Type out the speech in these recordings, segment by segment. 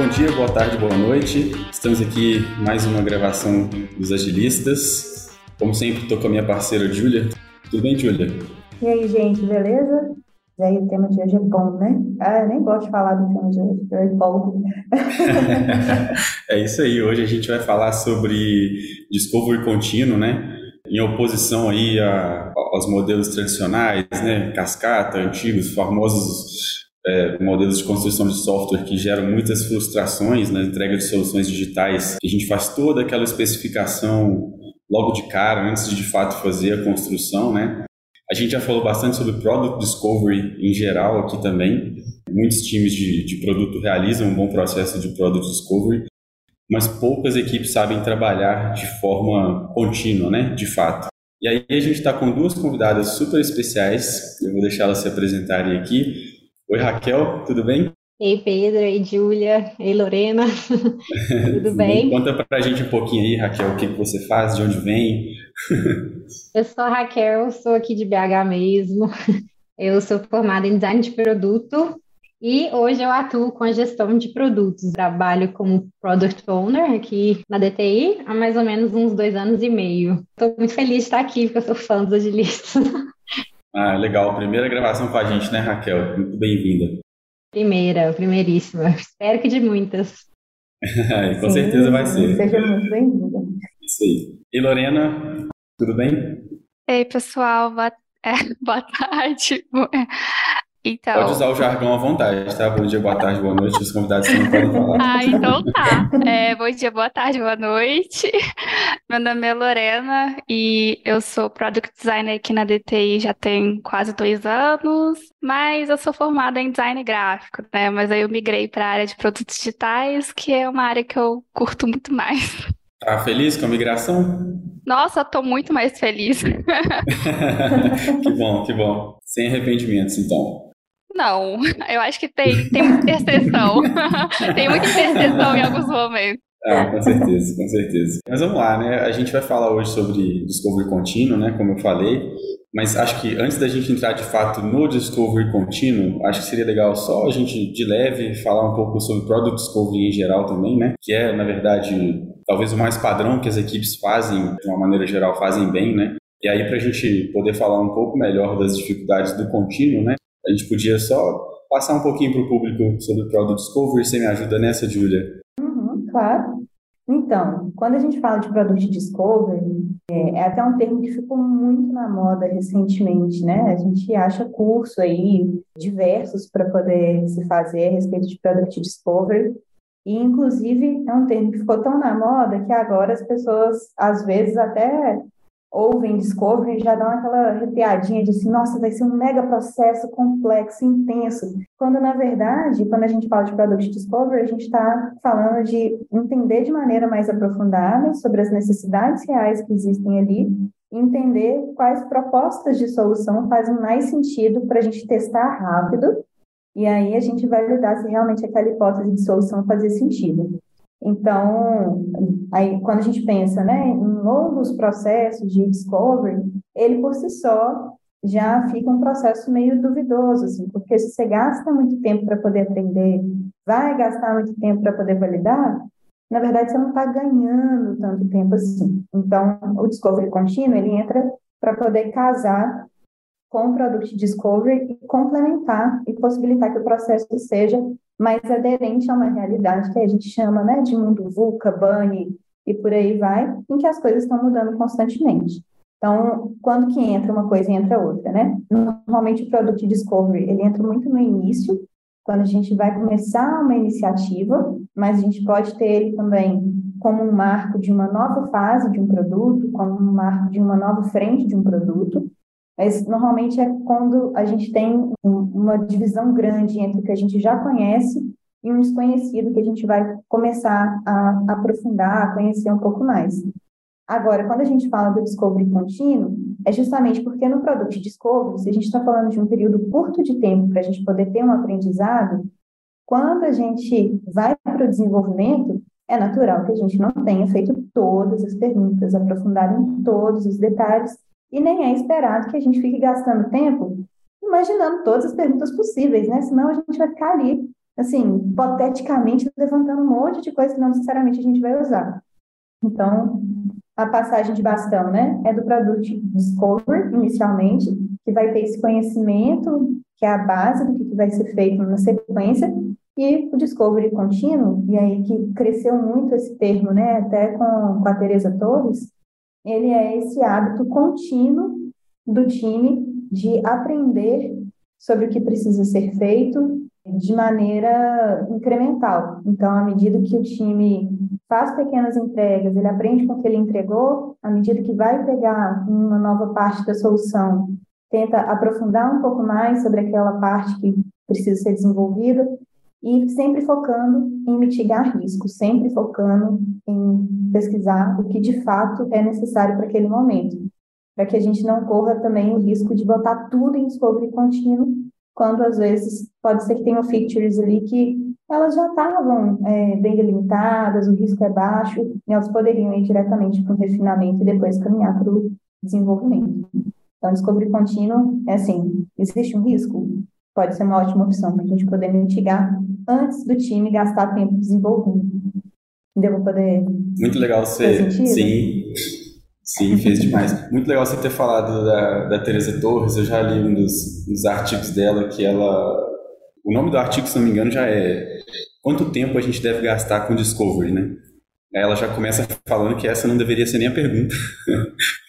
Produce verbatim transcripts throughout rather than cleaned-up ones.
Bom dia, boa tarde, boa noite. Estamos aqui mais uma gravação dos Agilistas. Como sempre, estou com a minha parceira, Júlia. Tudo bem, Júlia? E aí, gente, beleza? E aí, o tema de hoje é bom, né? Ah, eu nem gosto de falar do tema de hoje, eu empolgo. É isso aí, hoje a gente vai falar sobre Discovery Contínuo, né? Em oposição aí a, aos modelos tradicionais, né? Cascata, antigos, famosos... É, modelos de construção de software que geram muitas frustrações na entrega de soluções digitais, que a gente faz toda aquela especificação logo de cara, antes de de fato fazer a construção, né? A gente já falou bastante sobre Product Discovery em geral aqui também. Muitos times de, de produto realizam um bom processo de Product Discovery, mas poucas equipes sabem trabalhar de forma contínua, né? De fato. E aí a gente está com duas convidadas super especiais, eu vou deixá-las se apresentarem aqui. Oi, Raquel, tudo bem? Ei, Pedro, ei, Júlia, ei, Lorena, tudo bem? Conta pra gente um pouquinho aí, Raquel, o que você faz, de onde vem? Eu sou a Raquel, sou aqui de B H mesmo, eu sou formada em design de produto e hoje eu atuo com a gestão de produtos, trabalho como Product Owner aqui na D T I há mais ou menos uns dois anos e meio. Estou muito feliz de estar aqui, porque eu sou fã dos agilistas. Ah, legal. Primeira gravação com a gente, né, Raquel? Muito bem-vinda. Primeira, primeiríssima. Espero que de muitas. Com Sim, certeza vai ser. Seja muito bem-vinda. Isso aí. E Lorena, tudo bem? Ei, pessoal. Boa, é, boa tarde. Então... Pode usar o jargão à vontade, tá? Bom dia, boa tarde, boa noite. Os convidados não podem falar. Ah, então tá. É, bom dia, boa tarde, boa noite. Meu nome é Lorena e eu sou Product Designer aqui na D T I já tem quase dois anos, mas eu sou formada em Design Gráfico, né? Mas aí eu migrei para a área de produtos digitais, que é uma área que eu curto muito mais. Tá feliz com a migração? Nossa, tô muito mais feliz. Que bom, que bom. Sem arrependimentos, então. Não, eu acho que tem, tem muita interseção. Tem muita interseção em alguns momentos. Ah, com certeza, com certeza. Mas vamos lá, né? A gente vai falar hoje sobre Discovery Contínuo, né? Como eu falei. Mas acho que antes da gente entrar de fato no Discovery Contínuo, acho que seria legal só a gente, de leve, falar um pouco sobre Product Discovery em geral também, né? Que é, na verdade, talvez o mais padrão que as equipes fazem, de uma maneira geral, fazem bem, né? E aí, para a gente poder falar um pouco melhor das dificuldades do contínuo, né? A gente podia só passar um pouquinho para o público sobre Product Discovery. Você me ajuda nessa, Júlia? Claro. Então, quando a gente fala de Product Discovery, é, é até um termo que ficou muito na moda recentemente, né? A gente acha curso aí, diversos para poder se fazer a respeito de Product Discovery. E, inclusive, é um termo que ficou tão na moda que agora as pessoas, às vezes, até ouvem Discovery e já dão aquela arrepiadinha de assim, nossa, vai ser um mega processo complexo, intenso. Quando, na verdade, quando a gente fala de Product Discovery, a gente está falando de entender de maneira mais aprofundada sobre as necessidades reais que existem ali, entender quais propostas de solução fazem mais sentido para a gente testar rápido, e aí a gente vai validar se realmente aquela hipótese de solução fazia sentido. Então, aí, quando a gente pensa, né, em longos processos de discovery, ele por si só já fica um processo meio duvidoso, assim, porque se você gasta muito tempo para poder aprender, vai gastar muito tempo para poder validar, na verdade você não está ganhando tanto tempo assim. Então, o discovery contínuo, ele entra para poder casar com o Product Discovery e complementar e possibilitar que o processo seja mais aderente a uma realidade que a gente chama, né, de mundo VUCA, BUNNY e por aí vai, em que as coisas estão mudando constantemente. Então, quando que entra uma coisa e entra outra, né? Normalmente o Product Discovery, ele entra muito no início, quando a gente vai começar uma iniciativa, mas a gente pode ter ele também como um marco de uma nova fase de um produto, como um marco de uma nova frente de um produto. Mas, normalmente, é quando a gente tem uma divisão grande entre o que a gente já conhece e um desconhecido que a gente vai começar a aprofundar, a conhecer um pouco mais. Agora, quando a gente fala do Discovery Contínuo, é justamente porque no Product Discovery, se a gente está falando de um período curto de tempo para a gente poder ter um aprendizado, quando a gente vai para o desenvolvimento, é natural que a gente não tenha feito todas as perguntas, aprofundado em todos os detalhes, e nem é esperado que a gente fique gastando tempo imaginando todas as perguntas possíveis, né? Senão a gente vai ficar ali assim, hipoteticamente, levantando um monte de coisa que não necessariamente a gente vai usar. Então, a passagem de bastão, né, é do Product Discovery, inicialmente, que vai ter esse conhecimento, que é a base do que vai ser feito na sequência, e o Discovery Contínuo, e aí que cresceu muito esse termo, né, até com, com a Teresa Torres, ele é esse hábito contínuo do time de aprender sobre o que precisa ser feito de maneira incremental. Então, à medida que o time faz pequenas entregas, ele aprende com o que ele entregou, à medida que vai pegar uma nova parte da solução, tenta aprofundar um pouco mais sobre aquela parte que precisa ser desenvolvida, e sempre focando em mitigar riscos, sempre focando em pesquisar o que de fato é necessário para aquele momento, para que a gente não corra também o risco de botar tudo em Discovery Contínuo, quando às vezes pode ser que tenham features ali que elas já estavam é, bem delimitadas, o risco é baixo, e elas poderiam ir diretamente para o refinamento e depois caminhar para o desenvolvimento. Então, Discovery Contínuo é assim, existe um risco? Pode ser uma ótima opção para a gente poder mitigar antes do time gastar tempo desenvolvendo. Ainda vou poder... Muito legal você... Sim, sim, fez demais. Muito legal você ter falado da, da Teresa Torres. Eu já li um dos, dos artigos dela que ela... O nome do artigo, se não me engano, já é Quanto Tempo a gente deve gastar com Discovery, né? Aí ela já começa falando que essa não deveria ser nem a pergunta.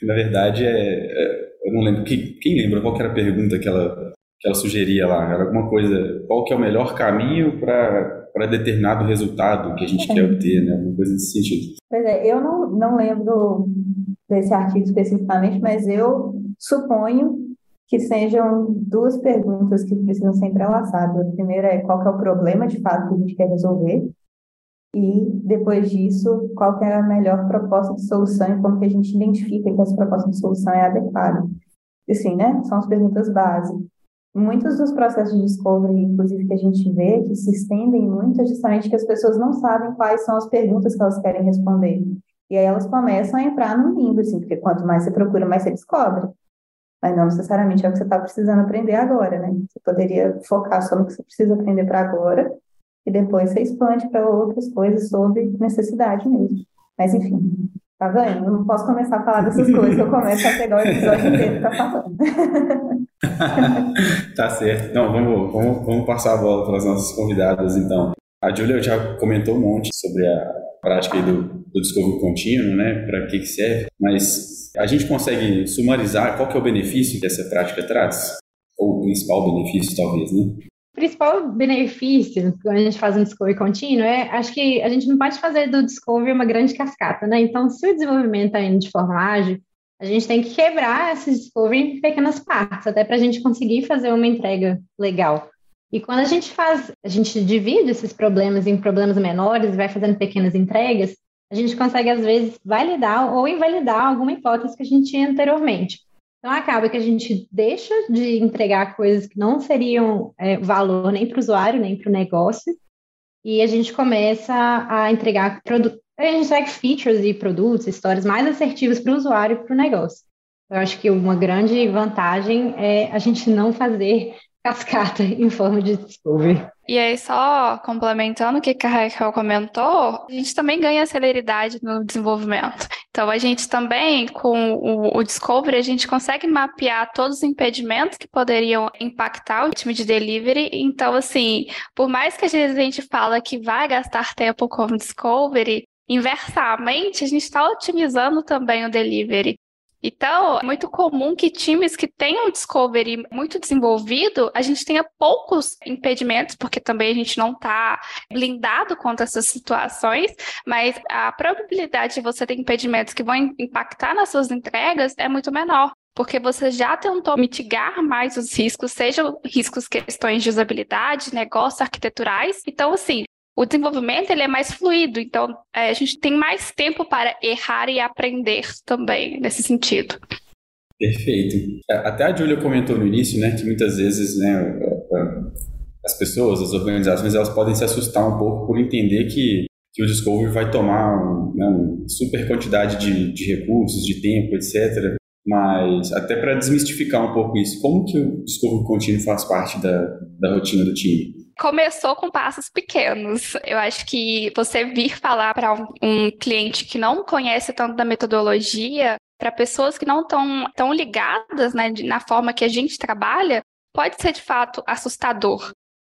Na verdade, é, é... Eu não lembro. Quem, quem lembra qual que era a pergunta que ela... que ela sugeria lá, era alguma coisa, qual que é o melhor caminho para determinado resultado que a gente é. quer obter, né? Alguma coisa nesse sentido. Pois é, eu não, não lembro desse artigo especificamente, mas eu suponho que sejam duas perguntas que precisam ser entrelaçadas. A primeira é qual que é o problema de fato que a gente quer resolver, e depois disso, qual que é a melhor proposta de solução e como que a gente identifica que essa proposta de solução é adequada. Assim, né? São as perguntas básicas. Muitos dos processos de discovery, inclusive, que a gente vê, que se estendem muito, é justamente que as pessoas não sabem quais são as perguntas que elas querem responder. E aí elas começam a entrar num limbo, assim, porque quanto mais você procura, mais você descobre. Mas não necessariamente é o que você está precisando aprender agora, né? Você poderia focar só no que você precisa aprender para agora, e depois você expande para outras coisas sobre necessidade mesmo. Mas, enfim... Tá vendo? Eu não posso começar a falar dessas coisas, eu começo a pegar o episódio inteiro que tá falando. Tá certo. Então, vamos, vamos, vamos passar a bola para as nossas convidadas, então. A Julia já comentou um monte sobre a prática aí do, do Discovery Contínuo, né? Para que que serve, mas a gente consegue sumarizar qual que é o benefício que essa prática traz? Ou o principal benefício, talvez, né? O principal benefício quando a gente faz um Discovery contínuo é, acho que a gente não pode fazer do Discovery uma grande cascata, né? Então, se o desenvolvimento está indo de forma ágil, a gente tem que quebrar esse Discovery em pequenas partes, até para a gente conseguir fazer uma entrega legal. E quando a gente faz, a gente divide esses problemas em problemas menores e vai fazendo pequenas entregas, a gente consegue, às vezes, validar ou invalidar alguma hipótese que a gente tinha anteriormente. Então, acaba que a gente deixa de entregar coisas que não seriam é, valor nem para o usuário, nem para o negócio, e a gente começa a entregar produ- a gente entrega features e produtos, histórias mais assertivas para o usuário e para o negócio. Eu acho que uma grande vantagem é a gente não fazer cascata em forma de discovery. E aí, só complementando o que a Raquel comentou, a gente também ganha celeridade no desenvolvimento. Então, a gente também, com o, o Discovery, a gente consegue mapear todos os impedimentos que poderiam impactar o time de delivery. Então, assim, por mais que a gente fala que vai gastar tempo com o Discovery, inversamente, a gente está otimizando também o delivery. Então, é muito comum que times que tenham Discovery muito desenvolvido, a gente tenha poucos impedimentos, porque também a gente não está blindado contra essas situações, mas a probabilidade de você ter impedimentos que vão impactar nas suas entregas é muito menor, porque você já tentou mitigar mais os riscos, sejam riscos questões de usabilidade, negócio, arquiteturais. Então, assim, o desenvolvimento ele é mais fluido, então é, a gente tem mais tempo para errar e aprender também, nesse sentido. Perfeito. Até a Julia comentou no início, né, que muitas vezes, né, as pessoas, as organizações, elas podem se assustar um pouco por entender que, que o Discovery vai tomar né, uma super quantidade de, de recursos, de tempo, etcétera. Mas até para desmistificar um pouco isso, como que o Discovery Contínuo faz parte da, da rotina do time? começou com passos pequenos. Eu acho que você vir falar para um, um cliente que não conhece tanto da metodologia, para pessoas que não estão tão ligadas, né, de, na forma que a gente trabalha, pode ser de fato assustador.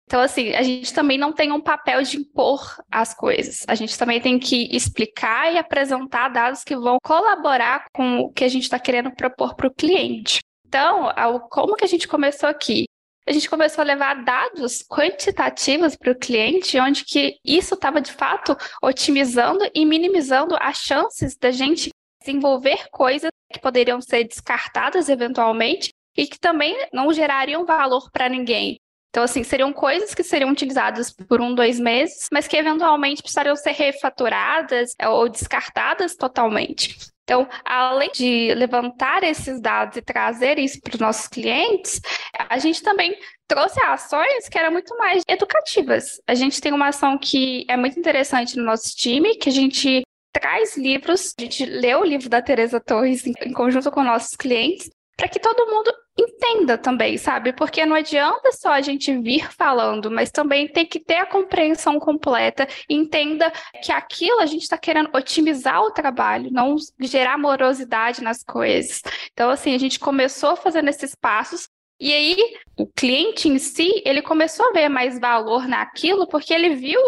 Então, assim, a gente também não tem um papel de impor as coisas. A gente também tem que explicar e apresentar dados que vão colaborar com o que a gente está querendo propor para o cliente. Então, ao, como que a gente começou aqui? A gente começou a levar dados quantitativos para o cliente, onde que isso estava, de fato, otimizando e minimizando as chances da gente desenvolver coisas que poderiam ser descartadas eventualmente e que também não gerariam valor para ninguém. Então, assim, seriam coisas que seriam utilizadas por um, dois meses, mas que eventualmente precisariam ser refaturadas ou descartadas totalmente. Então, além de levantar esses dados e trazer isso para os nossos clientes, a gente também trouxe ações que eram muito mais educativas. A gente tem uma ação que é muito interessante no nosso time, que a gente traz livros, a gente lê o livro da Teresa Torres em conjunto com nossos clientes, para que todo mundo entenda também, sabe? Porque não adianta só a gente vir falando, mas também tem que ter a compreensão completa e entenda que aquilo a gente está querendo otimizar o trabalho, não gerar morosidade nas coisas. Então, assim, a gente começou fazendo esses passos e aí o cliente em si, ele começou a ver mais valor naquilo porque ele viu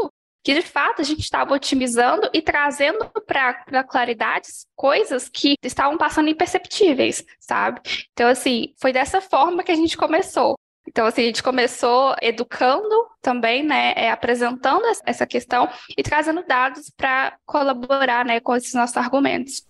que, de fato, a gente estava otimizando e trazendo para claridade coisas que estavam passando imperceptíveis, sabe? Então, assim, foi dessa forma que a gente começou. Então, assim, a gente começou educando também, né, é, apresentando essa questão e trazendo dados para colaborar, né, com esses nossos argumentos.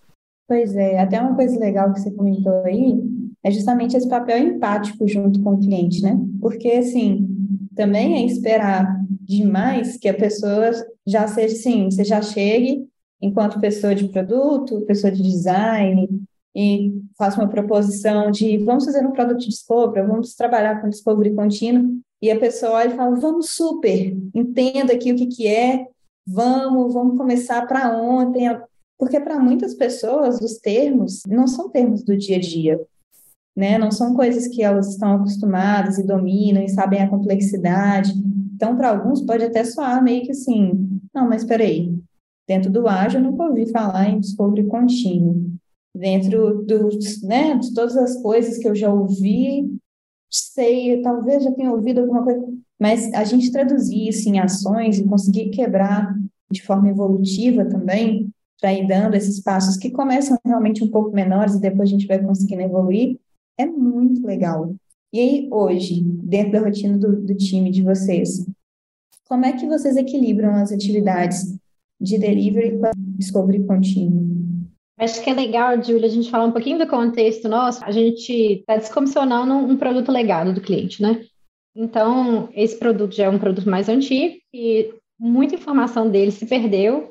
Pois é, até uma coisa legal que você comentou aí é justamente esse papel empático junto com o cliente, né? Porque, assim, também é esperar demais que a pessoa já seja assim, você já chegue enquanto pessoa de produto, pessoa de design, e faça uma proposição de vamos fazer um Product Discovery, vamos trabalhar com Discovery Contínuo, e a pessoa olha e fala, vamos super, entenda aqui o que, que é, vamos, vamos começar para ontem, porque para muitas pessoas os termos não são termos do dia a dia, né? Não são coisas que elas estão acostumadas e dominam e sabem a complexidade. Então, para alguns, pode até soar meio que assim, não, mas espera aí, dentro do ágil, eu nunca ouvi falar em Discovery Contínuo. Dentro dos, né, de todas as coisas que eu já ouvi, sei, talvez já tenha ouvido alguma coisa, mas a gente traduzir isso em ações e conseguir quebrar de forma evolutiva também, para ir dando esses passos que começam realmente um pouco menores e depois a gente vai conseguindo evoluir, é muito legal. E aí, hoje, dentro da rotina do, do time de vocês, como é que vocês equilibram as atividades de delivery com a Discovery Contínuo? Acho que é legal, Júlia, a gente falar um pouquinho do contexto nosso. A gente está descomissionando um produto legado do cliente, né? Então, esse produto já é um produto mais antigo e muita informação dele se perdeu.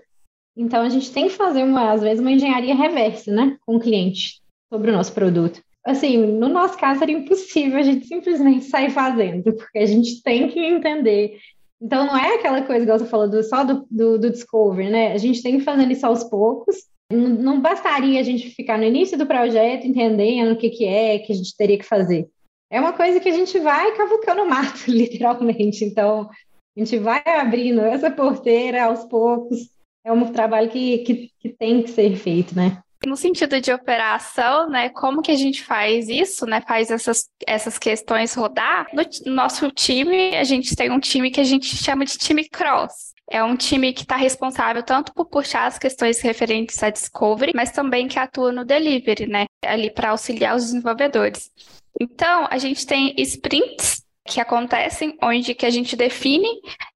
Então, a gente tem que fazer, uma, às vezes, uma engenharia reversa, né? Com o cliente sobre o nosso produto. Assim, no nosso caso era impossível a gente simplesmente sair fazendo, porque a gente tem que entender. Então, não é aquela coisa, igual você falou, do, só do, do, do Discovery, né? A gente tem que fazer isso aos poucos. Não, não bastaria a gente ficar no início do projeto entendendo o que, que é que a gente teria que fazer. É uma coisa que a gente vai cavucando o mato, literalmente. Então, a gente vai abrindo essa porteira aos poucos. É um trabalho que, que, que tem que ser feito, né? No sentido de operação, né, como que a gente faz isso, né, faz essas, essas questões rodar? No, no nosso time, a gente tem um time que a gente chama de time cross. É um time que está responsável tanto por puxar as questões referentes à Discovery, mas também que atua no delivery, né, ali para auxiliar os desenvolvedores. Então, a gente tem sprints que acontecem, onde que a gente define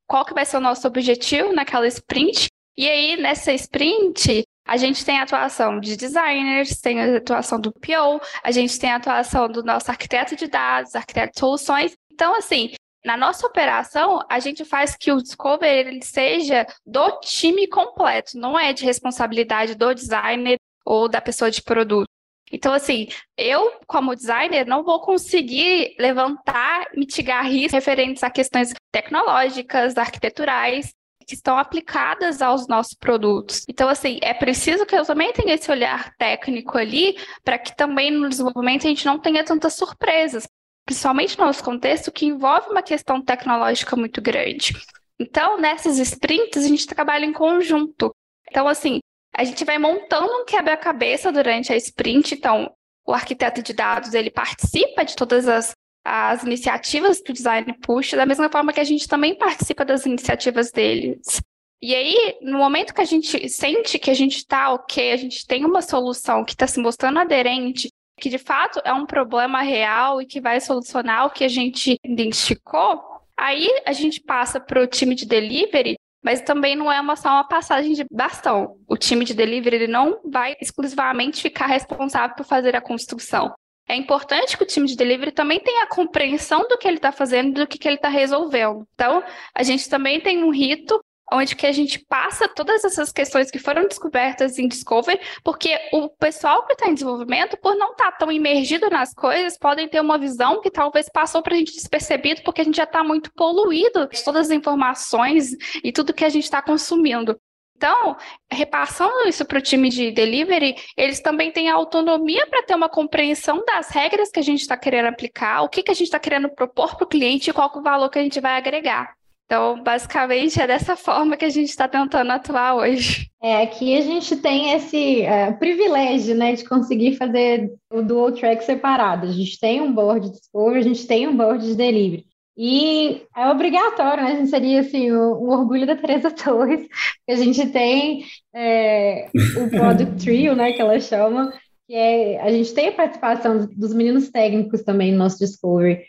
qual que vai ser o nosso objetivo naquela sprint, e aí, nessa sprint, a gente tem a atuação de designers, tem a atuação do P O, a gente tem a atuação do nosso arquiteto de dados, arquiteto de soluções. Então, assim, na nossa operação, a gente faz que o Discovery ele seja do time completo, não é de responsabilidade do designer ou da pessoa de produto. Então, assim, eu, como designer, não vou conseguir levantar, mitigar riscos referentes a questões tecnológicas, arquiteturais, que estão aplicadas aos nossos produtos. Então, assim, é preciso que eu também tenha esse olhar técnico ali para que também no desenvolvimento a gente não tenha tantas surpresas. principalmente no nosso contexto, que envolve uma questão tecnológica muito grande. Então, nessas sprints, a gente trabalha em conjunto. Então, assim, a gente vai montando um quebra-cabeça durante a sprint. Então, o arquiteto de dados, ele participa de todas as, as iniciativas que o design puxa, da mesma forma que a gente também participa das iniciativas deles. E aí, no momento que a gente sente que a gente está ok, a gente tem uma solução que está se mostrando aderente, que de fato é um problema real e que vai solucionar o que a gente identificou, aí a gente passa para o time de delivery, mas também não é uma, só uma passagem de bastão. O time de delivery ele não vai exclusivamente ficar responsável por fazer a construção. É importante que o time de delivery também tenha a compreensão do que ele está fazendo e do que, que ele está resolvendo. Então, a gente também tem um rito onde que a gente passa todas essas questões que foram descobertas em Discovery, porque o pessoal que está em desenvolvimento, por não estar tá tão imergido nas coisas, podem ter uma visão que talvez passou para a gente despercebido, porque a gente já está muito poluído de todas as informações e tudo que a gente está consumindo. Então, repassando isso para o time de delivery, eles também têm a autonomia para ter uma compreensão das regras que a gente está querendo aplicar, o que, que a gente está querendo propor para o cliente e qual que é o valor que a gente vai agregar. Então, basicamente, é dessa forma que a gente está tentando atuar hoje. É, aqui a gente tem esse uh, privilégio, né, de conseguir fazer o dual track separado. A gente tem um board de discovery, a gente tem um board de delivery. E é obrigatório, né, a gente seria, assim, o, o orgulho da Teresa Torres, que a gente tem é, o Product Trio, né, que ela chama, que é, a gente tem a participação dos meninos técnicos também no nosso discovery,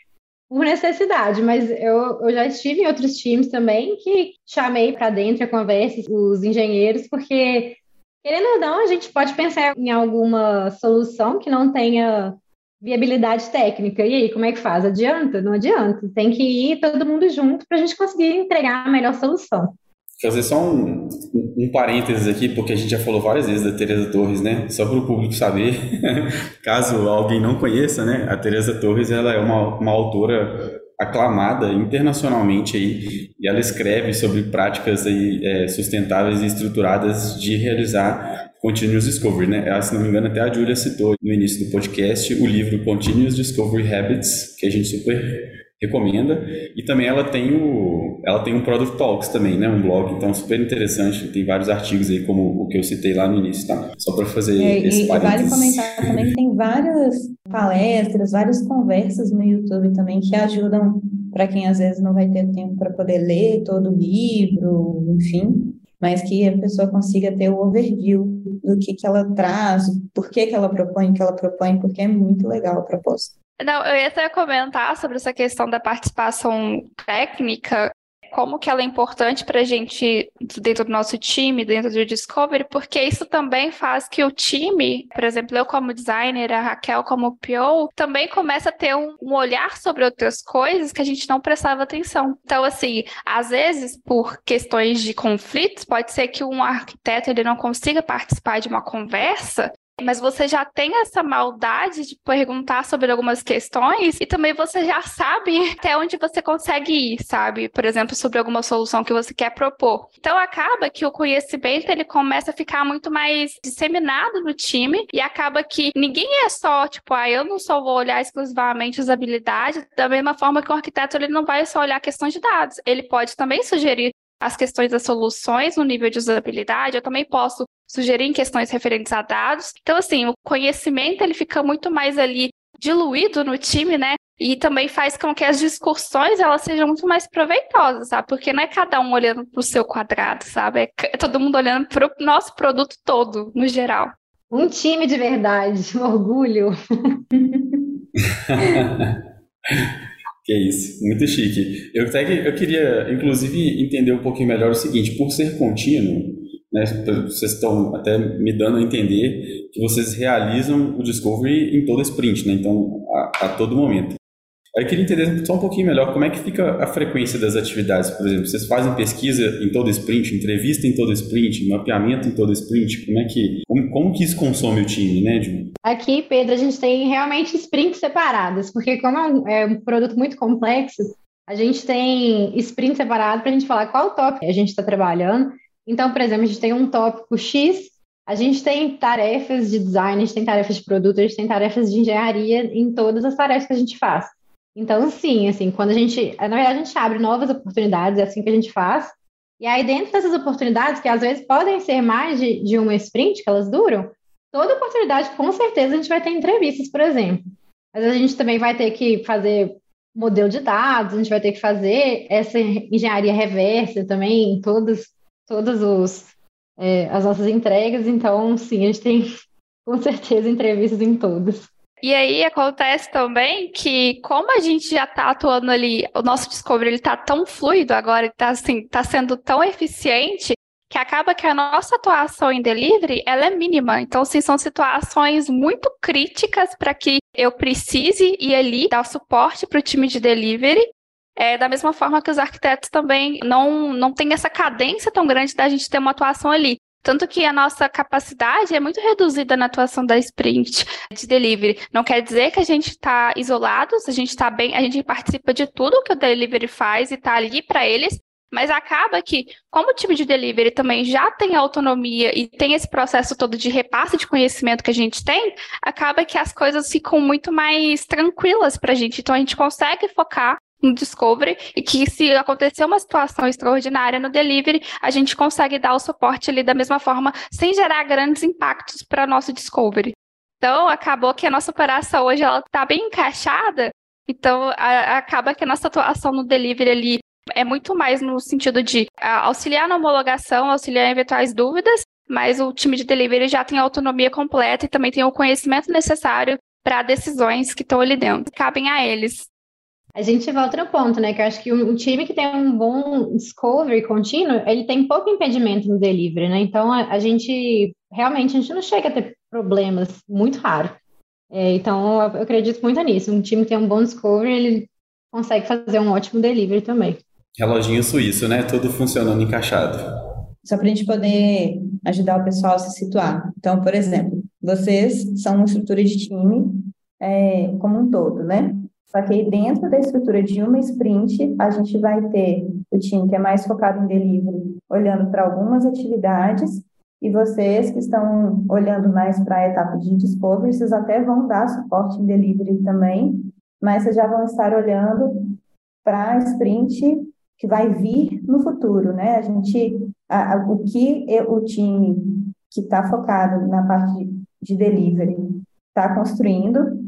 por necessidade, mas eu, eu já estive em outros times também que chamei para dentro a conversa os engenheiros, porque, querendo ou não, a gente pode pensar em alguma solução que não tenha viabilidade técnica. E aí, como é que faz? Adianta? Não adianta. Tem que ir todo mundo junto para a gente conseguir entregar a melhor solução. Fazer só um, um parênteses aqui, porque a gente já falou várias vezes da Teresa Torres, né? Só para o público saber, caso alguém não conheça, né? A Teresa Torres, ela é uma, uma autora aclamada internacionalmente aí, e ela escreve sobre práticas aí, é, sustentáveis e estruturadas de realizar Continuous Discovery, né? Ela, se não me engano, até a Julia citou no início do podcast o livro Continuous Discovery Habits, que a gente super recomenda, e também ela tem o ela tem um Product Talks também, né, um blog, então super interessante, tem vários artigos aí como o que eu citei lá no início, tá? Só para fazer é, esse parênteses. E vale comentar também que tem várias palestras, várias conversas no YouTube também que ajudam para quem às vezes não vai ter tempo para poder ler todo o livro, enfim, mas que a pessoa consiga ter o overview do que que ela traz, por que que ela propõe o que ela propõe, porque é muito legal a proposta. Não, eu ia até comentar sobre essa questão da participação técnica, como que ela é importante para a gente dentro do nosso time, dentro do Discovery, porque isso também faz que o time, por exemplo, eu como designer, a Raquel como P O, também começa a ter um, um olhar sobre outras coisas que a gente não prestava atenção. Então, assim, às vezes, por questões de conflitos, pode ser que um arquiteto ele não consiga participar de uma conversa, mas você já tem essa maldade de perguntar sobre algumas questões e também você já sabe até onde você consegue ir, sabe? Por exemplo, sobre alguma solução que você quer propor. Então, acaba que o conhecimento, ele começa a ficar muito mais disseminado no time e acaba que ninguém é só, tipo, ah, eu não só vou olhar exclusivamente as habilidades, da mesma forma que o arquiteto, ele não vai só olhar questões de dados. Ele pode também sugerir as questões das soluções no nível de usabilidade, eu também posso sugerir em questões referentes a dados. Então, assim, o conhecimento, ele fica muito mais ali diluído no time, né? E também faz com que as discussões, elas sejam muito mais proveitosas, sabe? Porque não é cada um olhando para o seu quadrado, sabe? É todo mundo olhando para o nosso produto todo, no geral. Um time de verdade, um orgulho. Que isso, muito chique. Eu, até que, eu queria, inclusive, entender um pouquinho melhor o seguinte, por ser contínuo, né, vocês estão até me dando a entender que vocês realizam o Discovery em todo sprint, né, então, a, a todo momento. Eu queria entender só um pouquinho melhor como é que fica a frequência das atividades, por exemplo, vocês fazem pesquisa em todo sprint, entrevista em todo sprint, mapeamento em todo sprint, como é que, como, como que isso consome o time, né, Edmund? Aqui, Pedro, a gente tem realmente sprints separadas, porque como é um, é um produto muito complexo, a gente tem sprint separado para a gente falar qual tópico a gente está trabalhando. Então, por exemplo, a gente tem um tópico X, a gente tem tarefas de design, a gente tem tarefas de produto, a gente tem tarefas de engenharia em todas as tarefas que a gente faz. Então, sim, assim, quando a gente... Na verdade, a gente abre novas oportunidades, é assim que a gente faz. E aí, dentro dessas oportunidades, que às vezes podem ser mais de, de uma sprint, que elas duram, toda oportunidade, com certeza, a gente vai ter entrevistas, por exemplo. Às vezes, a gente também vai ter que fazer modelo de dados, a gente vai ter que fazer essa engenharia reversa também, em todas, todas os, é, as nossas entregas. Então, sim, a gente tem, com certeza, entrevistas em todas. E aí acontece também que, como a gente já está atuando ali, o nosso Discovery está tão fluido agora, está assim, tá sendo tão eficiente, que acaba que a nossa atuação em delivery ela é mínima. Então, sim, são situações muito críticas para que eu precise ir ali dar suporte para o time de delivery. É, da mesma forma que os arquitetos também não, não têm essa cadência tão grande da gente ter uma atuação ali. Tanto que a nossa capacidade é muito reduzida na atuação da sprint de delivery. Não quer dizer que a gente está isolados, a gente está bem, a gente participa de tudo que o delivery faz e está ali para eles, mas acaba que, como o time de delivery também já tem autonomia e tem esse processo todo de repasse de conhecimento que a gente tem, acaba que as coisas ficam muito mais tranquilas para a gente. Então, a gente consegue focar no Discovery, e que se acontecer uma situação extraordinária no delivery, a gente consegue dar o suporte ali da mesma forma, sem gerar grandes impactos para nosso Discovery. Então, acabou que a nossa operação hoje está bem encaixada, então a, acaba que a nossa atuação no delivery ali é muito mais no sentido de a, auxiliar na homologação, auxiliar em eventuais dúvidas, mas o time de delivery já tem a autonomia completa e também tem o conhecimento necessário para decisões que estão ali dentro, cabem a eles. A gente volta ao ponto, né? Que eu acho que um time que tem um bom discovery contínuo, ele tem pouco impedimento no delivery, né? Então, a, a gente... Realmente, a gente não chega a ter problemas, muito raro. É, então, eu, eu acredito muito nisso. Um time que tem um bom discovery, ele consegue fazer um ótimo delivery também. Reloginho suíço, né? Tudo funcionando encaixado. Só para a gente poder ajudar o pessoal a se situar. Então, por exemplo, vocês são uma estrutura de time é, como um todo, né? Só que aí dentro da estrutura de uma sprint, a gente vai ter o time que é mais focado em delivery, olhando para algumas atividades, e vocês que estão olhando mais para a etapa de discovery, vocês até vão dar suporte em delivery também, mas vocês já vão estar olhando para a sprint que vai vir no futuro, né? A gente, a, a, o que eu, o time que está focado na parte de, de delivery está construindo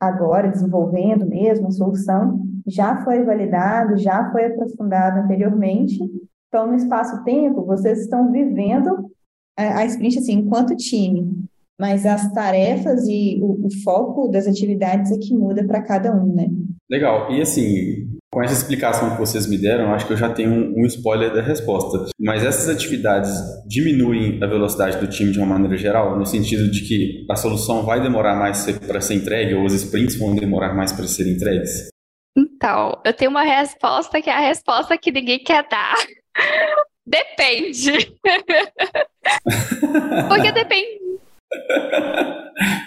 agora, desenvolvendo mesmo a solução, já foi validado, já foi aprofundado anteriormente. Então, no espaço-tempo, vocês estão vivendo a, a sprint, assim, enquanto time, mas as tarefas e o, o foco das atividades é que muda para cada um, né? Legal. E, assim, com essa explicação que vocês me deram, acho que eu já tenho um, um spoiler da resposta. Mas essas atividades diminuem a velocidade do time de uma maneira geral, no sentido de que a solução vai demorar mais para ser entregue ou os sprints vão demorar mais para serem entregues? Então, eu tenho uma resposta que é a resposta que ninguém quer dar. Depende. Porque depende.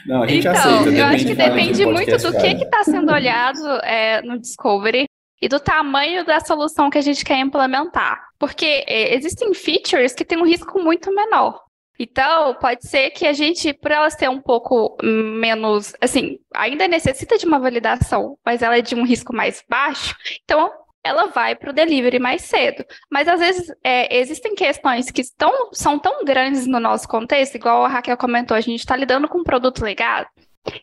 Não, a gente então, aceita. Eu acho que depende muito do que está sendo olhado é, no Discovery e do tamanho da solução que a gente quer implementar. Porque é, existem features que têm um risco muito menor. Então, pode ser que a gente, por ela ser um pouco menos, assim, ainda necessita de uma validação, mas ela é de um risco mais baixo, então ela vai para o delivery mais cedo. Mas, às vezes, é, existem questões que estão, são tão grandes no nosso contexto, igual a Raquel comentou, a gente está lidando com um produto legado.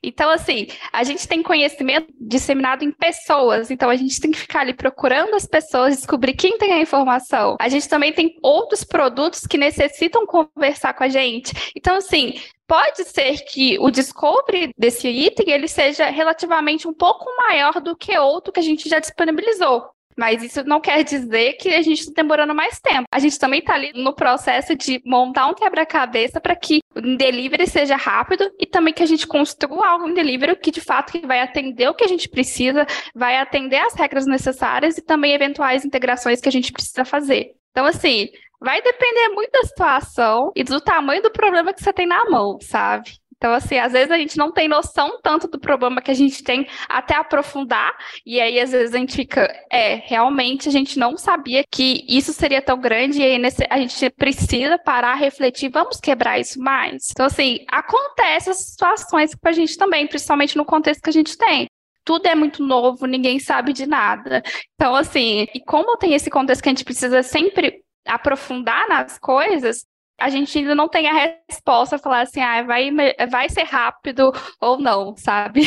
Então, assim, a gente tem conhecimento disseminado em pessoas, então a gente tem que ficar ali procurando as pessoas, descobrir quem tem a informação. A gente também tem outros produtos que necessitam conversar com a gente. Então, assim, pode ser que o discovery desse item, ele seja relativamente um pouco maior do que outro que a gente já disponibilizou. Mas isso não quer dizer que a gente está demorando mais tempo. A gente também está ali no processo de montar um quebra-cabeça para que o delivery seja rápido e também que a gente construa algo em delivery que, de fato, que vai atender o que a gente precisa, vai atender as regras necessárias e também eventuais integrações que a gente precisa fazer. Então, assim, vai depender muito da situação e do tamanho do problema que você tem na mão, sabe? Então, assim, às vezes a gente não tem noção tanto do problema que a gente tem até aprofundar, e aí às vezes a gente fica, é, realmente a gente não sabia que isso seria tão grande, e aí nesse, a gente precisa parar, refletir, vamos quebrar isso mais. Então, assim, acontecem essas situações com a gente também, principalmente no contexto que a gente tem. tudo é muito novo, ninguém sabe de nada. Então, assim, e como tem esse contexto que a gente precisa sempre aprofundar nas coisas, a gente ainda não tem a resposta, falar assim, ah, vai, vai ser rápido ou não, sabe?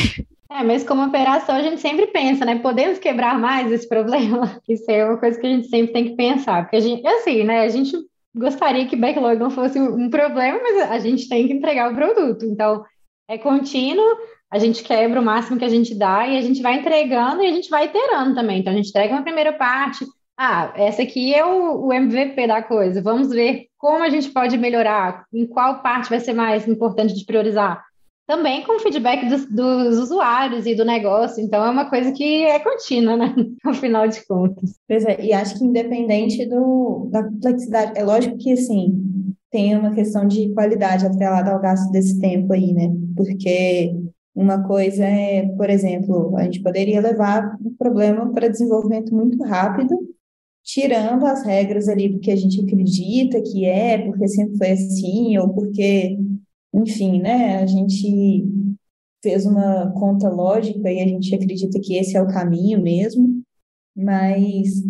É, mas como operação a gente sempre pensa, né? Podemos quebrar mais esse problema? Isso é uma coisa que a gente sempre tem que pensar, porque a gente, assim, né? A gente gostaria que backlog não fosse um problema, mas a gente tem que entregar o produto. Então, é contínuo, a gente quebra o máximo que a gente dá e a gente vai entregando e a gente vai iterando também. Então, a gente entrega uma primeira parte, ah, essa aqui é o, o M V P da coisa, vamos ver como a gente pode melhorar, em qual parte vai ser mais importante de priorizar. Também com o feedback dos, dos usuários e do negócio, então é uma coisa que é contínua, né? Ao final de contas. Pois é, e acho que independente do, da complexidade, é lógico que, assim, tem uma questão de qualidade atrelada ao gasto desse tempo aí, né? Porque uma coisa é, por exemplo, a gente poderia levar o problema para desenvolvimento muito rápido, tirando as regras ali do que a gente acredita que é, porque sempre foi assim, ou porque... Enfim, né, a gente fez uma conta lógica e a gente acredita que esse é o caminho mesmo, mas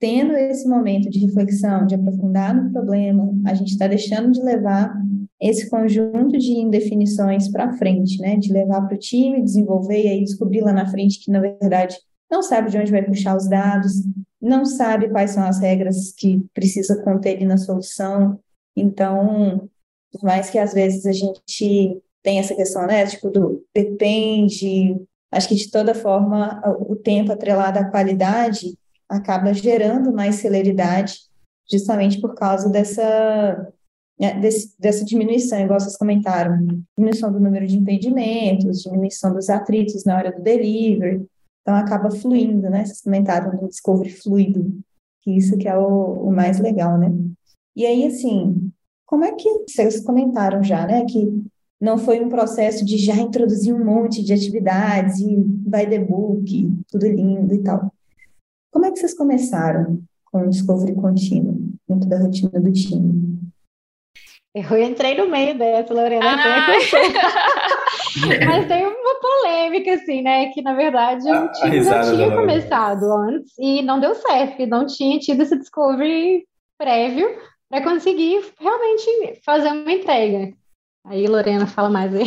tendo esse momento de reflexão, de aprofundar no problema, a gente está deixando de levar esse conjunto de indefinições para frente, né, de levar para o time, desenvolver e aí descobrir lá na frente que, na verdade, não sabe de onde vai puxar os dados, não sabe quais são as regras que precisa conter ali na solução, então... Por mais que às vezes a gente tenha essa questão, né, tipo do depende, acho que de toda forma o tempo atrelado à qualidade acaba gerando mais celeridade justamente por causa dessa, desse, dessa diminuição, igual vocês comentaram, diminuição do número de impedimentos, diminuição dos atritos na hora do delivery, então acaba fluindo, né, vocês comentaram do discovery fluido, que isso que é o, o mais legal, né. E aí, assim... Como é que, vocês comentaram já, né, que não foi um processo de já introduzir um monte de atividades e by the book, tudo lindo e tal. Como é que vocês começaram com o Discovery Contínuo dentro da rotina do time? Eu entrei no meio dessa, Lorena. Ah. Mas tem uma polêmica, assim, né, que na verdade o a, time a já tinha começado Lorena. Antes e não deu certo, porque não tinha tido esse Discovery prévio, para conseguir realmente fazer uma entrega. Aí, Lorena, fala mais aí.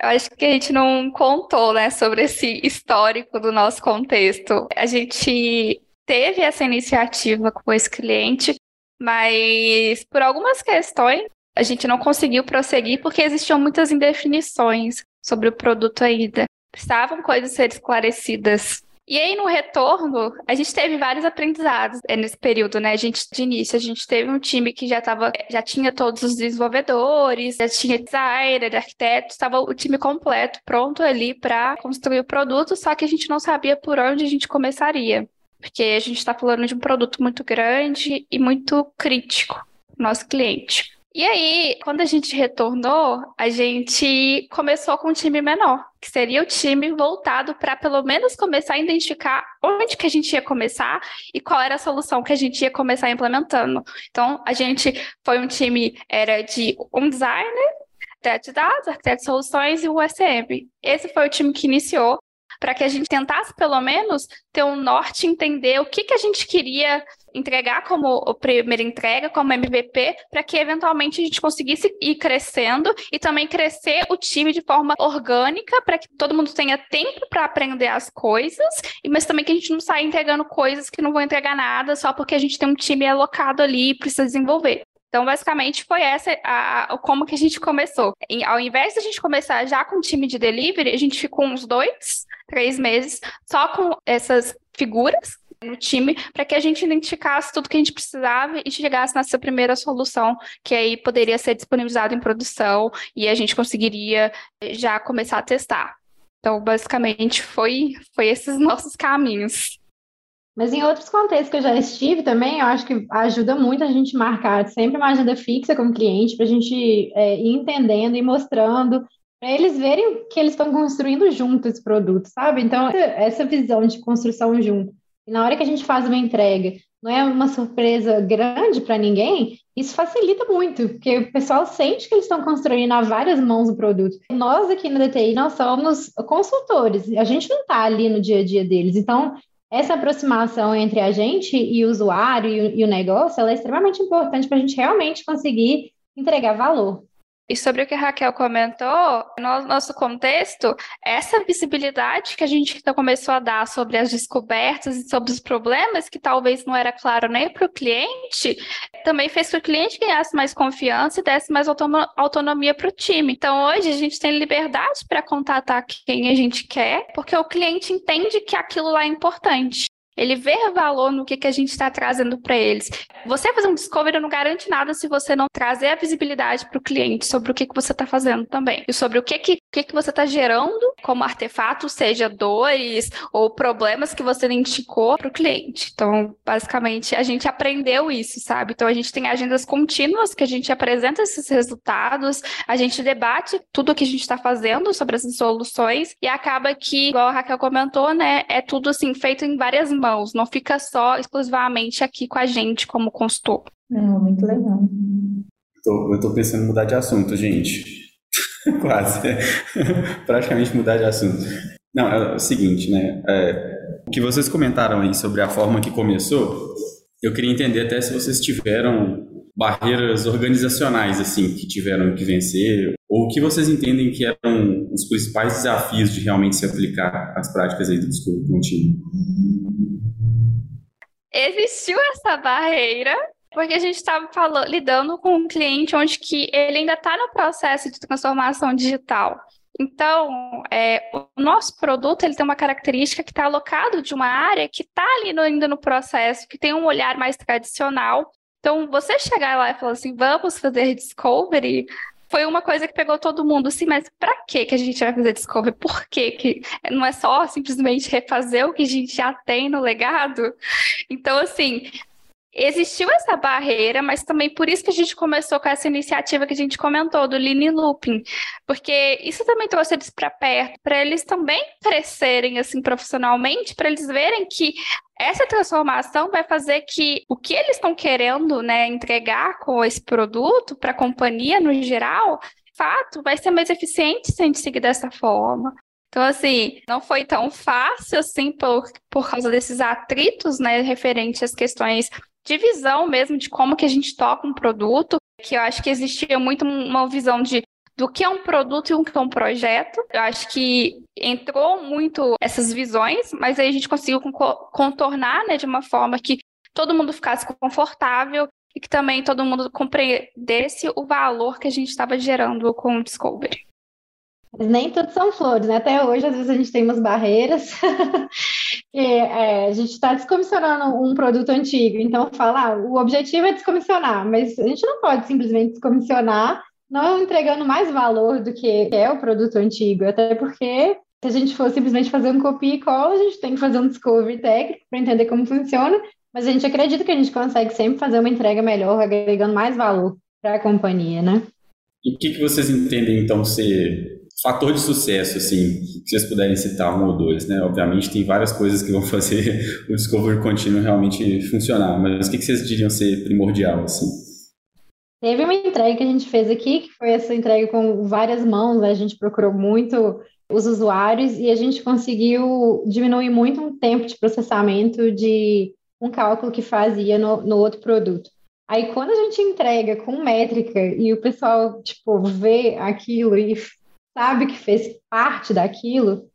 Eu acho que a gente não contou, né, sobre esse histórico do nosso contexto. A gente teve essa iniciativa com esse cliente, mas por algumas questões a gente não conseguiu prosseguir porque existiam muitas indefinições sobre o produto ainda. Precisavam coisas ser esclarecidas. E aí, no retorno, a gente teve vários aprendizados nesse período, né? A gente, de início, a gente teve um time que já, tava, já tinha todos os desenvolvedores, já tinha designer, arquitetos, estava o time completo, pronto ali para construir o produto, só que a gente não sabia por onde a gente começaria, porque a gente está falando de um produto muito grande e muito crítico para o nosso cliente. E aí, quando a gente retornou, a gente começou com um time menor, que seria o time voltado para pelo menos começar a identificar onde que a gente ia começar e qual era a solução que a gente ia começar implementando. Então, a gente foi um time, era de um designer, arquiteto de dados, arquiteto de soluções e o S M. Esse foi o time que iniciou para que a gente tentasse pelo menos ter um norte, entender o que que a gente queria entregar como a primeira entrega, como M V P, para que eventualmente a gente conseguisse ir crescendo e também crescer o time de forma orgânica, para que todo mundo tenha tempo para aprender as coisas, mas também que a gente não saia entregando coisas que não vão entregar nada só porque a gente tem um time alocado ali e precisa desenvolver. Então, basicamente, foi essa a, a, como que a gente começou. Em, ao invés de a gente começar já com o time de delivery, a gente ficou uns dois, três meses só com essas figuras no time, para que a gente identificasse tudo que a gente precisava e chegasse nessa primeira solução, que aí poderia ser disponibilizado em produção e a gente conseguiria já começar a testar. Então, basicamente, foi, foi esses nossos caminhos. Mas em outros contextos que eu já estive também, eu acho que ajuda muito a gente marcar sempre uma agenda fixa com o cliente, para a gente é, ir entendendo e mostrando, para eles verem que eles estão construindo junto esse produto, sabe? Então, essa visão de construção junto. E na hora que a gente faz uma entrega, não é uma surpresa grande para ninguém, isso facilita muito, porque o pessoal sente que eles estão construindo a várias mãos o produto. Nós aqui na D T I, nós somos consultores, a gente não está ali no dia a dia deles, então essa aproximação entre a gente e o usuário e o, e o negócio, ela é extremamente importante para a gente realmente conseguir entregar valor. E sobre o que a Raquel comentou, no nosso contexto, essa visibilidade que a gente começou a dar sobre as descobertas e sobre os problemas que talvez não era claro nem para o cliente, também fez que o cliente ganhasse mais confiança e desse mais autonomia para o time. Então, hoje, a gente tem liberdade para contatar quem a gente quer, porque o cliente entende que aquilo lá é importante. Ele vê valor no que, que a gente está trazendo para eles. Você fazer um discovery não garante nada se você não trazer a visibilidade para o cliente sobre o que, que você está fazendo também. E sobre o que, que, que, que você está gerando como artefato, seja dores ou problemas que você identificou para o cliente. Então, basicamente, a gente aprendeu isso, sabe? Então, a gente tem agendas contínuas que a gente apresenta esses resultados, a gente debate tudo o que a gente está fazendo sobre essas soluções e acaba que, igual a Raquel comentou, né, é tudo assim, feito em várias mãos, não fica só exclusivamente aqui com a gente como consultor. Não, muito legal. Eu estou pensando em mudar de assunto, gente. Quase. Praticamente mudar de assunto. Não, é o seguinte, né? É, o que vocês comentaram aí sobre a forma que começou, eu queria entender até se vocês tiveram barreiras organizacionais, assim, que tiveram que vencer, ou o que vocês entendem que eram os principais desafios de realmente se aplicar às práticas aí do Discovery Contínuo. Existiu essa barreira porque a gente estava lidando com um cliente onde que ele ainda está no processo de transformação digital. Então, é, o nosso produto ele tem uma característica que está alocado de uma área que está ali no, ainda no processo, que tem um olhar mais tradicional. Então, você chegar lá e falar assim, vamos fazer discovery, foi uma coisa que pegou todo mundo. Sim, mas para que a gente vai fazer discovery? Por quê? Que não é só simplesmente refazer o que a gente já tem no legado? Então, assim, existiu essa barreira, mas também por isso que a gente começou com essa iniciativa que a gente comentou, do Lean Looping, porque isso também trouxe eles para perto, para eles também crescerem assim, profissionalmente, para eles verem que essa transformação vai fazer que o que eles estão querendo, né, entregar com esse produto para a companhia no geral, de fato, vai ser mais eficiente se a gente seguir dessa forma. Então, assim, não foi tão fácil assim por, por causa desses atritos, né, referente às questões de visão mesmo, de como que a gente toca um produto, que eu acho que existia muito uma visão de do que é um produto e o que é um projeto. Eu acho que entrou muito essas visões, mas aí a gente conseguiu contornar, né, de uma forma que todo mundo ficasse confortável e que também todo mundo compreendesse o valor que a gente estava gerando com o Discovery. Mas nem tudo são flores, né? Até hoje, às vezes, a gente tem umas barreiras. é, é, a gente está descomissionando um produto antigo. Então, falar, ah, o objetivo é descomissionar, mas a gente não pode simplesmente descomissionar não entregando mais valor do que é o produto antigo. Até porque, se a gente for simplesmente fazer um copia e cola, a gente tem que fazer um discovery técnico para entender como funciona. Mas a gente acredita que a gente consegue sempre fazer uma entrega melhor, agregando mais valor para a companhia, né? E o que, que vocês entendem, então, ser fator de sucesso, assim, se vocês puderem citar um ou dois, né? Obviamente tem várias coisas que vão fazer o Discovery Contínuo realmente funcionar, mas o que vocês diriam ser primordial, assim? Teve uma entrega que a gente fez aqui, que foi essa entrega com várias mãos, né? A gente procurou muito os usuários e a gente conseguiu diminuir muito um tempo de processamento de um cálculo que fazia no, no outro produto. Aí quando a gente entrega com métrica e o pessoal, tipo, vê aquilo e sabe que fez parte daquilo,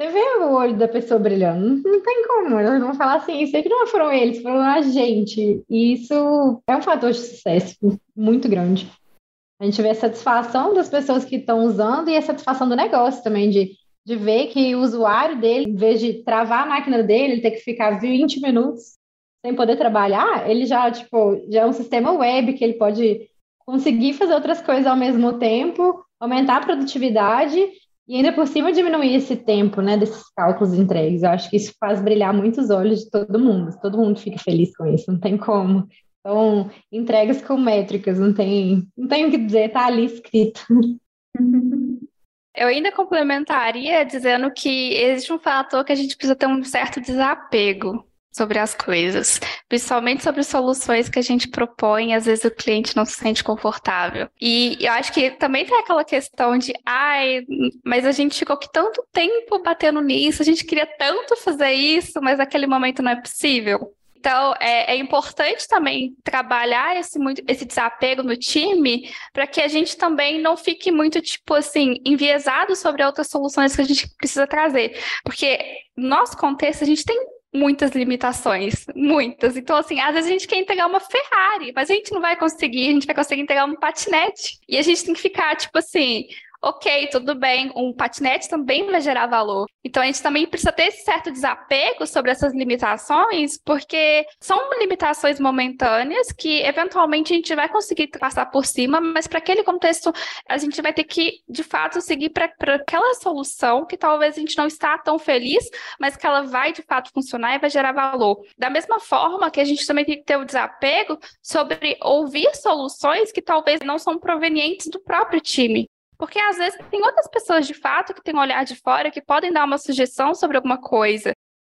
você vê o olho da pessoa brilhando. Não, não tem como, elas vão falar assim, isso aqui não foram eles, foram a gente. E isso é um fator de sucesso muito grande. A gente vê a satisfação das pessoas que estão usando e a satisfação do negócio também, de, de ver que o usuário dele, em vez de travar a máquina dele, ele ter que ficar vinte minutos sem poder trabalhar, ele já, tipo, já é um sistema web que ele pode conseguir fazer outras coisas ao mesmo tempo, aumentar a produtividade e ainda por cima diminuir esse tempo, né, desses cálculos entregues. Eu acho que isso faz brilhar muito os olhos de todo mundo. Todo mundo fica feliz com isso, não tem como. Então, entregas com métricas, não tem, não tem o que dizer, tá ali escrito. Eu ainda complementaria dizendo que existe um fator que a gente precisa ter um certo desapego. sobre as coisas, principalmente sobre soluções que a gente propõe e às vezes o cliente não se sente confortável. E eu acho que também tem aquela questão de, ai, mas a gente ficou aqui tanto tempo batendo nisso, a gente queria tanto fazer isso, mas naquele momento não é possível. Então, é, é importante também trabalhar esse, esse desapego no time para que a gente também não fique muito, tipo assim, enviesado sobre outras soluções que a gente precisa trazer. Porque, no nosso contexto, a gente tem muitas limitações, muitas. Então, assim, às vezes a gente quer entregar uma Ferrari, mas a gente não vai conseguir, a gente vai conseguir entregar um patinete. E a gente tem que ficar, tipo assim... Ok, tudo bem, um patinete também vai gerar valor. Então, a gente também precisa ter esse certo desapego sobre essas limitações, porque são limitações momentâneas que, eventualmente, a gente vai conseguir passar por cima, mas para aquele contexto, a gente vai ter que, de fato, seguir para aquela solução que talvez a gente não está tão feliz, mas que ela vai, de fato, funcionar e vai gerar valor. Da mesma forma que a gente também tem que ter o desapego sobre ouvir soluções que talvez não são provenientes do próprio time. Porque, às vezes, tem outras pessoas, de fato, que têm um olhar de fora, que podem dar uma sugestão sobre alguma coisa.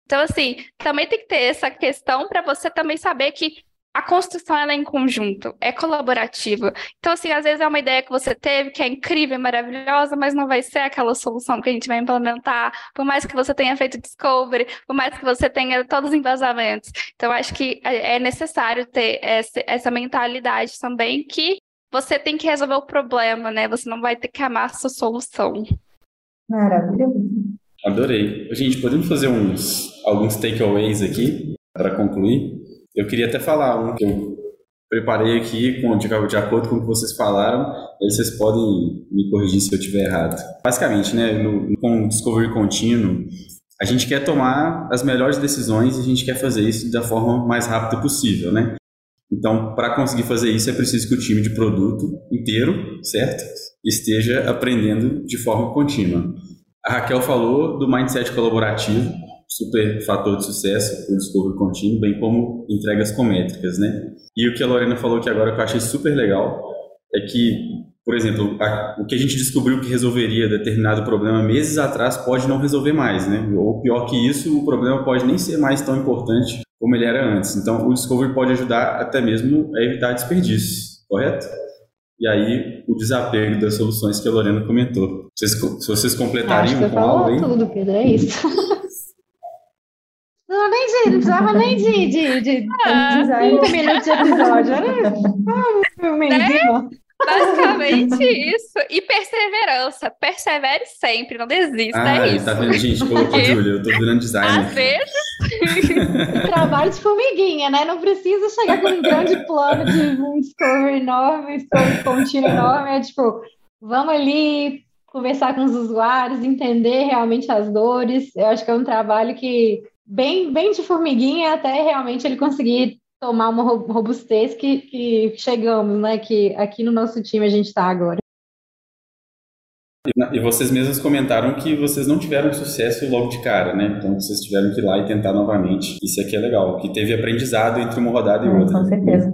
Então, assim, também tem que ter essa questão para você também saber que a construção ela é em conjunto, é colaborativa. Então, assim, às vezes é uma ideia que você teve, que é incrível, é maravilhosa, mas não vai ser aquela solução que a gente vai implementar, por mais que você tenha feito discovery, por mais que você tenha todos os embasamentos. Então, acho que é necessário ter essa mentalidade também que você tem que resolver o problema, né? Você não vai ter que amar a sua solução. Maravilha. Adorei. Gente, podemos fazer uns, alguns takeaways aqui para concluir? Eu queria até falar um que eu preparei aqui com, de, de acordo com o que vocês falaram, aí vocês podem me corrigir se eu estiver errado. Basicamente, né, no, com o Discovery Contínuo, a gente quer tomar as melhores decisões e a gente quer fazer isso da forma mais rápida possível, né? Então, para conseguir fazer isso, é preciso que o time de produto inteiro, certo? Esteja aprendendo de forma contínua. A Raquel falou do mindset colaborativo, super fator de sucesso para o Discovery Contínuo, bem como entregas com métricas, né? E o que a Lorena falou que agora que eu achei super legal é que, por exemplo, a, o que a gente descobriu que resolveria determinado problema meses atrás pode não resolver mais, né? Ou pior que isso, o problema pode nem ser mais tão importante como ele era antes. Então, o Discovery pode ajudar até mesmo a evitar desperdícios, correto? E aí, o desapego das soluções que a Lorena comentou. Vocês, se vocês completariam com algo aí... tudo, Pedro, é isso. Não, nem de, não precisava nem de, de, de, de ah, design, de episódio, era isso. Ah, meu menino. Basicamente isso. E perseverança. Persevere sempre, não desista. Ah, é isso. Tá vendo, gente? Pô, pô, Júlia, eu tô virando designer. Às vezes. Trabalho de formiguinha, né? Não precisa chegar com um grande plano de um discovery enorme, um discovery contínuo enorme. É tipo, vamos ali conversar com os usuários, entender realmente as dores. Eu acho que é um trabalho que, bem, bem de formiguinha, até realmente ele conseguir tomar uma robustez que, que chegamos, né? Que aqui no nosso time a gente está agora. E vocês mesmos comentaram que vocês não tiveram sucesso logo de cara, né? Então vocês tiveram que ir lá e tentar novamente. Isso aqui é legal, que teve aprendizado entre uma rodada e outra. Com certeza.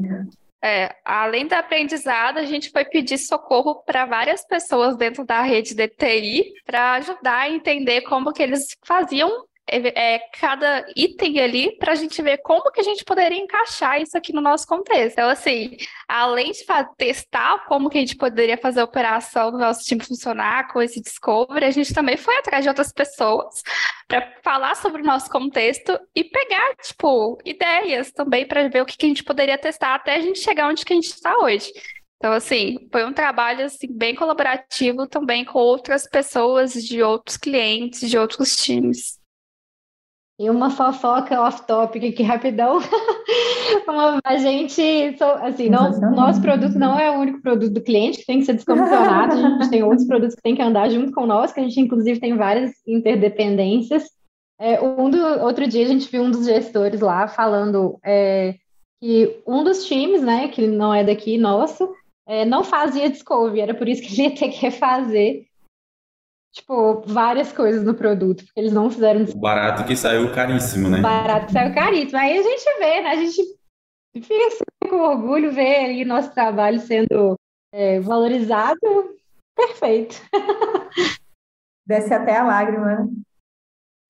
É, além do aprendizado, a gente foi pedir socorro para várias pessoas dentro da rede D T I para ajudar a entender como que eles faziam É, é, cada item ali para a gente ver como que a gente poderia encaixar isso aqui no nosso contexto. Então, assim, além de testar como que a gente poderia fazer a operação do nosso time funcionar com esse Discovery, a gente também foi atrás de outras pessoas para falar sobre o nosso contexto e pegar, tipo, ideias também para ver o que, que a gente poderia testar até a gente chegar onde que a gente está hoje. Então, assim, foi um trabalho assim, bem colaborativo também com outras pessoas de outros clientes, de outros times. E uma fofoca off-topic aqui, rapidão. A gente, assim, não, nosso produto não é o único produto do cliente que tem que ser descomissionado. A gente tem outros produtos que tem que andar junto com nós, que a gente, inclusive, tem várias interdependências. É, um do, outro dia, a gente viu um dos gestores lá falando é, que um dos times, né, que não é daqui, nosso, é, não fazia Discovery, era por isso que ele ia ter que refazer. Tipo, várias coisas no produto, porque eles não fizeram... O barato que saiu caríssimo, né? O barato que saiu caríssimo. Aí a gente vê, né? A gente fica assim, com orgulho, vê ali nosso trabalho sendo é, valorizado. Perfeito. Desce até a lágrima, né?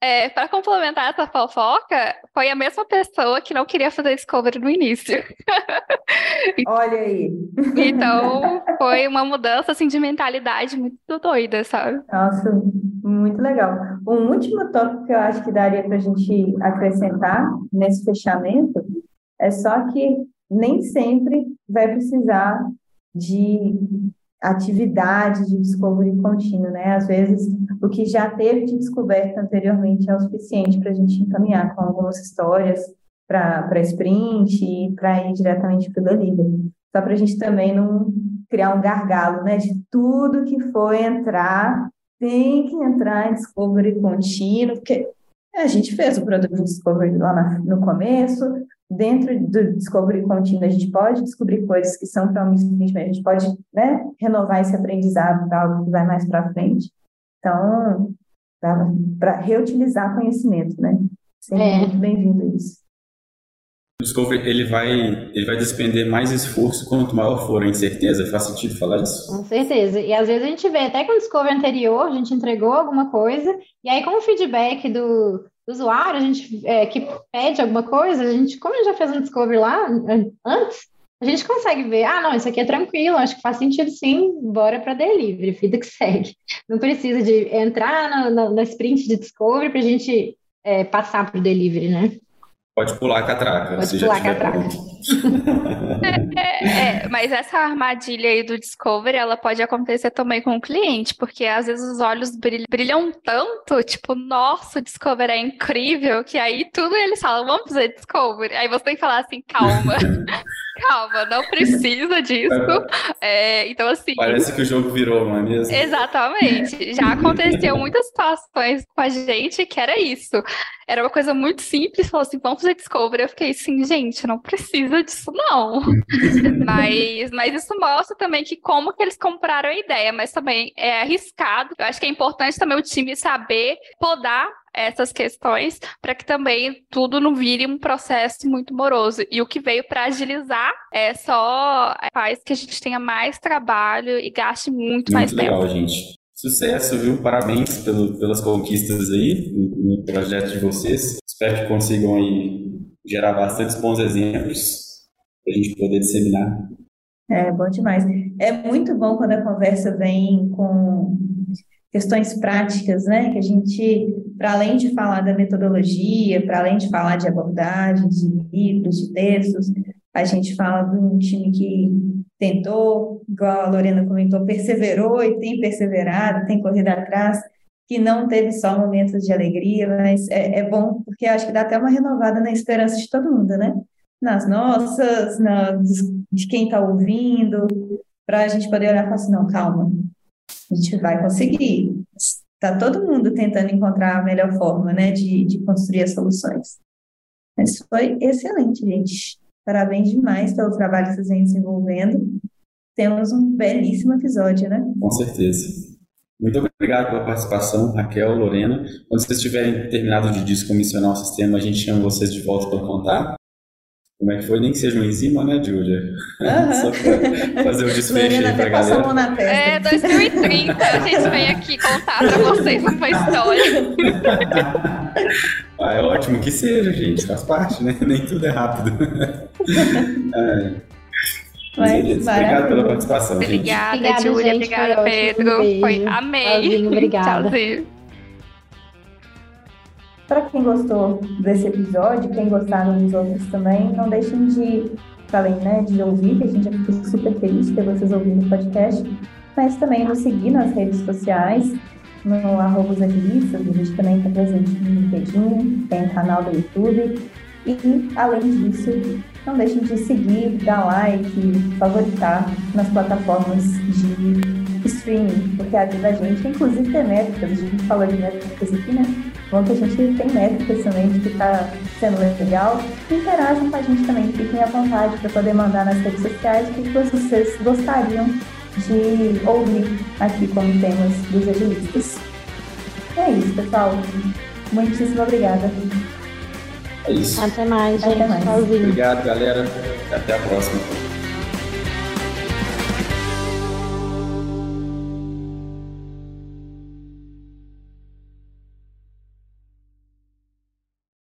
É, para complementar essa fofoca, foi a mesma pessoa que não queria fazer Discovery no início. Olha aí! Então, foi uma mudança assim, de mentalidade muito doida, sabe? Nossa, muito legal. Um último tópico que eu acho que daria para a gente acrescentar nesse fechamento é só que nem sempre vai precisar de atividade de Discovery contínuo, né? Às vezes, o que já teve de descoberta anteriormente é o suficiente para a gente encaminhar com algumas histórias para sprint e para ir diretamente para o delivery. Só para a gente também não criar um gargalo, né? De tudo que for entrar, tem que entrar em Discovery contínuo, porque a gente fez o produto Discovery lá na, no começo. Dentro do Discovery Contínuo, a gente pode descobrir coisas que são para um sprint, mas a gente pode, né, renovar esse aprendizado para algo que vai mais para frente. Então, para reutilizar conhecimento, né? Sempre é. Muito bem-vindo isso. O Discovery, ele vai, ele vai despender mais esforço quanto maior for a incerteza. Faz sentido falar isso? Com certeza. E às vezes a gente vê, até que no Discovery anterior, a gente entregou alguma coisa, e aí com o feedback do... do usuário, a gente é, que pede alguma coisa, a gente, como a gente já fez um discovery lá antes, a gente consegue ver, ah, não, isso aqui é tranquilo, acho que faz sentido sim, bora para delivery, vida que segue. Não precisa de entrar na, na, na sprint de discovery para a gente é, passar para o delivery, né? Pode pular a catraca. Pode pular a catraca. é, é, mas essa armadilha aí do Discovery, ela pode acontecer também com o cliente, porque às vezes os olhos brilham, brilham tanto, tipo, nossa, o Discovery é incrível, que aí tudo eles falam, vamos fazer Discovery. Aí você tem que falar assim, calma, calma, não precisa disso. É, então, assim... Parece que o jogo virou, não é mesmo? Exatamente. Já aconteceu muitas situações com a gente que era isso. Era uma coisa muito simples, falou assim, vamos fazer Discovery. Eu fiquei assim, gente, não precisa disso não. mas, mas isso mostra também que como que eles compraram a ideia, mas também é arriscado. Eu acho que é importante também o time saber podar essas questões para que também tudo não vire um processo muito moroso. E o que veio para agilizar é só faz que a gente tenha mais trabalho e gaste muito, muito mais legal, tempo. Muito legal, gente. Sucesso, viu? Parabéns pelo, pelas conquistas aí no, no projeto de vocês. Espero que consigam aí gerar bastante bons exemplos para a gente poder disseminar. É, bom demais. É muito bom quando a conversa vem com questões práticas, né? Que a gente, para além de falar da metodologia, para além de falar de abordagem, de livros, de textos, a gente fala de um time que tentou, igual a Lorena comentou, perseverou e tem perseverado, tem corrido atrás, que não teve só momentos de alegria, mas é, é bom, porque acho que dá até uma renovada na esperança de todo mundo, né? Nas nossas, na, de quem está ouvindo, para a gente poder olhar e falar assim, não, calma, a gente vai conseguir. Está todo mundo tentando encontrar a melhor forma, né, de, de construir as soluções. Mas foi excelente, gente. Parabéns demais pelo trabalho que vocês vêm desenvolvendo. Temos um belíssimo episódio, né? Com certeza. Muito obrigado pela participação, Raquel, Lorena. Quando vocês tiverem terminado de descomissionar o sistema, a gente chama vocês de volta para contar como é que foi, nem que seja um enzima, né, Júlia? Uhum. Só para fazer o desfecho aí para a galera. Mão na testa. É, dois mil e trinta a gente vem aqui contar para vocês uma história. Ah, é ótimo que seja, gente, faz parte, né? Nem tudo é rápido. é. Mas, beleza, obrigado pela participação. Obrigada, gente. Obrigada, Júlia, gente, obrigada, foi Pedro. Ótimo, foi, amei. Tchauzinho, obrigada. Tchauzinho. Para quem gostou desse episódio, quem gostar dos outros também, não deixem de, além, né, de ouvir, que a gente fica super feliz por vocês ouvindo o podcast, mas também nos seguir nas redes sociais, no arroba Agilista, a gente também está presente no LinkedIn, tem canal do YouTube, e além disso, não deixem de seguir, dar like, favoritar nas plataformas de streaming, porque ajuda a gente, inclusive tem métricas, a gente falou de métricas aqui, né? Bom que a gente tem métricas também de que está sendo legal, interajam com a gente também, fiquem à vontade para poder mandar nas redes sociais o que vocês gostariam de ouvir aqui como temas dos agilistas. É isso, pessoal. Muitíssimo obrigada. É isso. Até mais, gente. Até mais. Obrigado, galera. Até a próxima.